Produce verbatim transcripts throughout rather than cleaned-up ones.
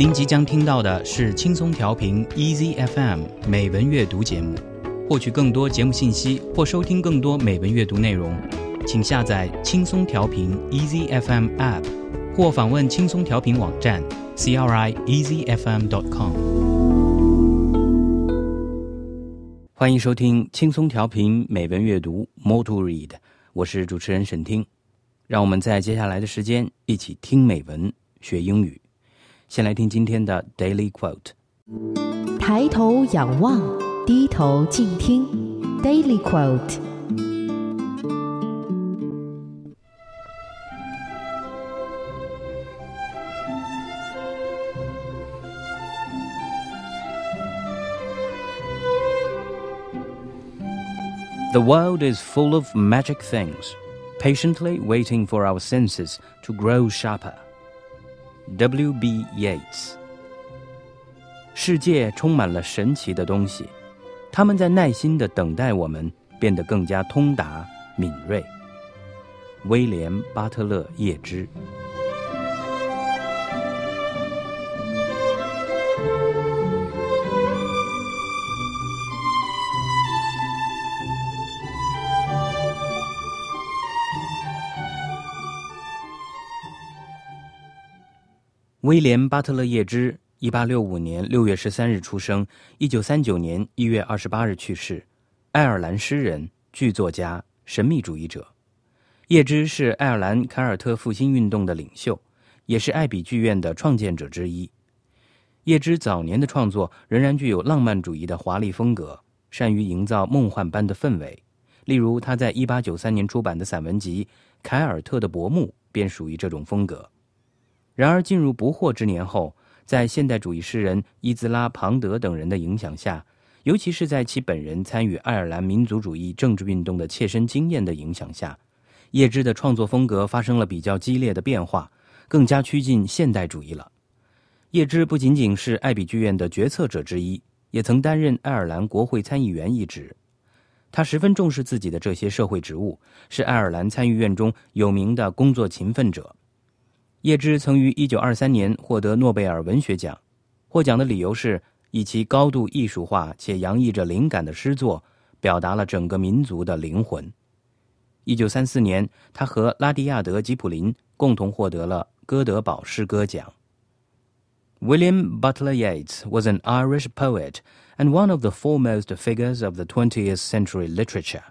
您即将听到的是轻松调频 Easy F M 美文阅读节目。获取更多节目信息或收听更多美文阅读内容，请下载轻松调频 Easy F M App 或访问轻松调频网站 C R I Easy F M dot com。 欢迎收听轻松调频美文阅读 More to Read， 我是主持人沈听。让我们在接下来的时间一起听美文学英语。先来听今天的 Daily Quote。 抬头仰望，低头静听。 Daily Quote。 The world is full of magic things, patiently waiting for our senses to grow sharper. W B Yeats。 世界充满了神奇的东西，他们在耐心地等待我们变得更加通达敏锐。威廉·巴特勒·叶芝。威廉·巴特勒·叶芝，一八六五年六月十三日出生，一九三九年一月二十八日去世，爱尔兰诗人、剧作家、神秘主义者。叶芝是爱尔兰凯尔特复兴运动的领袖，也是艾比剧院的创建者之一。叶芝早年的创作仍然具有浪漫主义的华丽风格，善于营造梦幻般的氛围。例如，他在一八九三年出版的散文集《凯尔特的薄暮》便属于这种风格。然而进入不惑之年后，在现代主义诗人伊兹拉·庞德等人的影响下，尤其是在其本人参与爱尔兰民族主义政治运动的切身经验的影响下，叶芝的创作风格发生了比较激烈的变化，更加趋近现代主义了。叶芝不仅仅是艾比剧院的决策者之一，也曾担任爱尔兰国会参议员一职。他十分重视自己的这些社会职务，是爱尔兰参议院中有名的工作勤奋者。叶芝曾于一九二三年获得诺贝尔文学奖，获奖的理由是以其高度艺术化且洋溢着灵感的诗作表达了整个民族的灵魂。一九三四年，他和拉蒂亚德·吉普林共同获得了哥德堡诗歌奖。 William Butler Yeats was an Irish poet and one of the foremost figures of the twentieth century literature.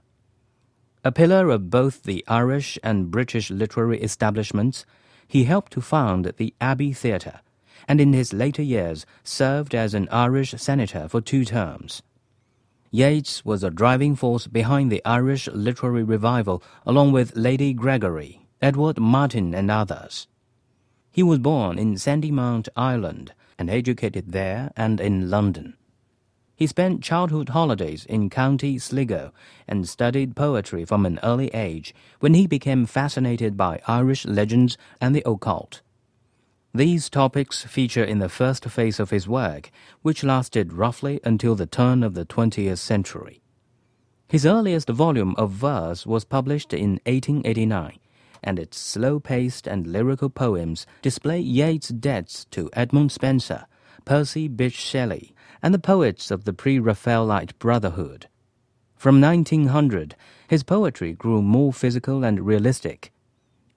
A pillar of both the Irish and British literary establishments, he helped to found the Abbey Theatre, and in his later years served as an Irish senator for two terms. Yeats was a driving force behind the Irish literary revival, along with Lady Gregory, Edward Martin, and others. He was born in Sandymount, Ireland, and educated there and in London. He spent childhood holidays in County Sligo and studied poetry from an early age when he became fascinated by Irish legends and the occult. These topics feature in the first phase of his work, which lasted roughly until the turn of the twentieth century. His earliest volume of verse was published in eighteen eighty-nine, and its slow-paced and lyrical poems display Yeats' debts to Edmund Spencer, Percy Bysshe Shelley, and the poets of the Pre-Raphaelite Brotherhood. From nineteen hundred, his poetry grew more physical and realistic.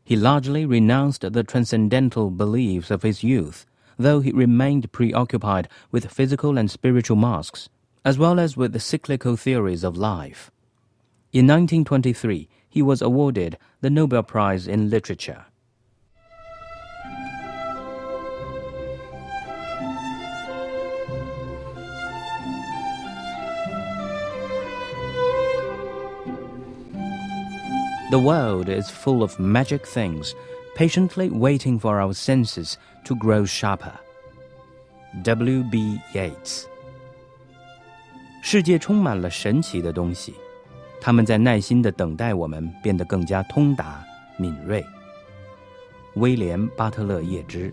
He largely renounced the transcendental beliefs of his youth, though he remained preoccupied with physical and spiritual masks, as well as with the cyclical theories of life. In nineteen twenty-three, he was awarded the Nobel Prize in Literature. The world is full of magic things, patiently waiting for our senses to grow sharper. W B Yeats。 世界充满了神奇的东西，他们在耐心地等待我们变得更加通达、敏锐。威廉·巴特勒·叶芝。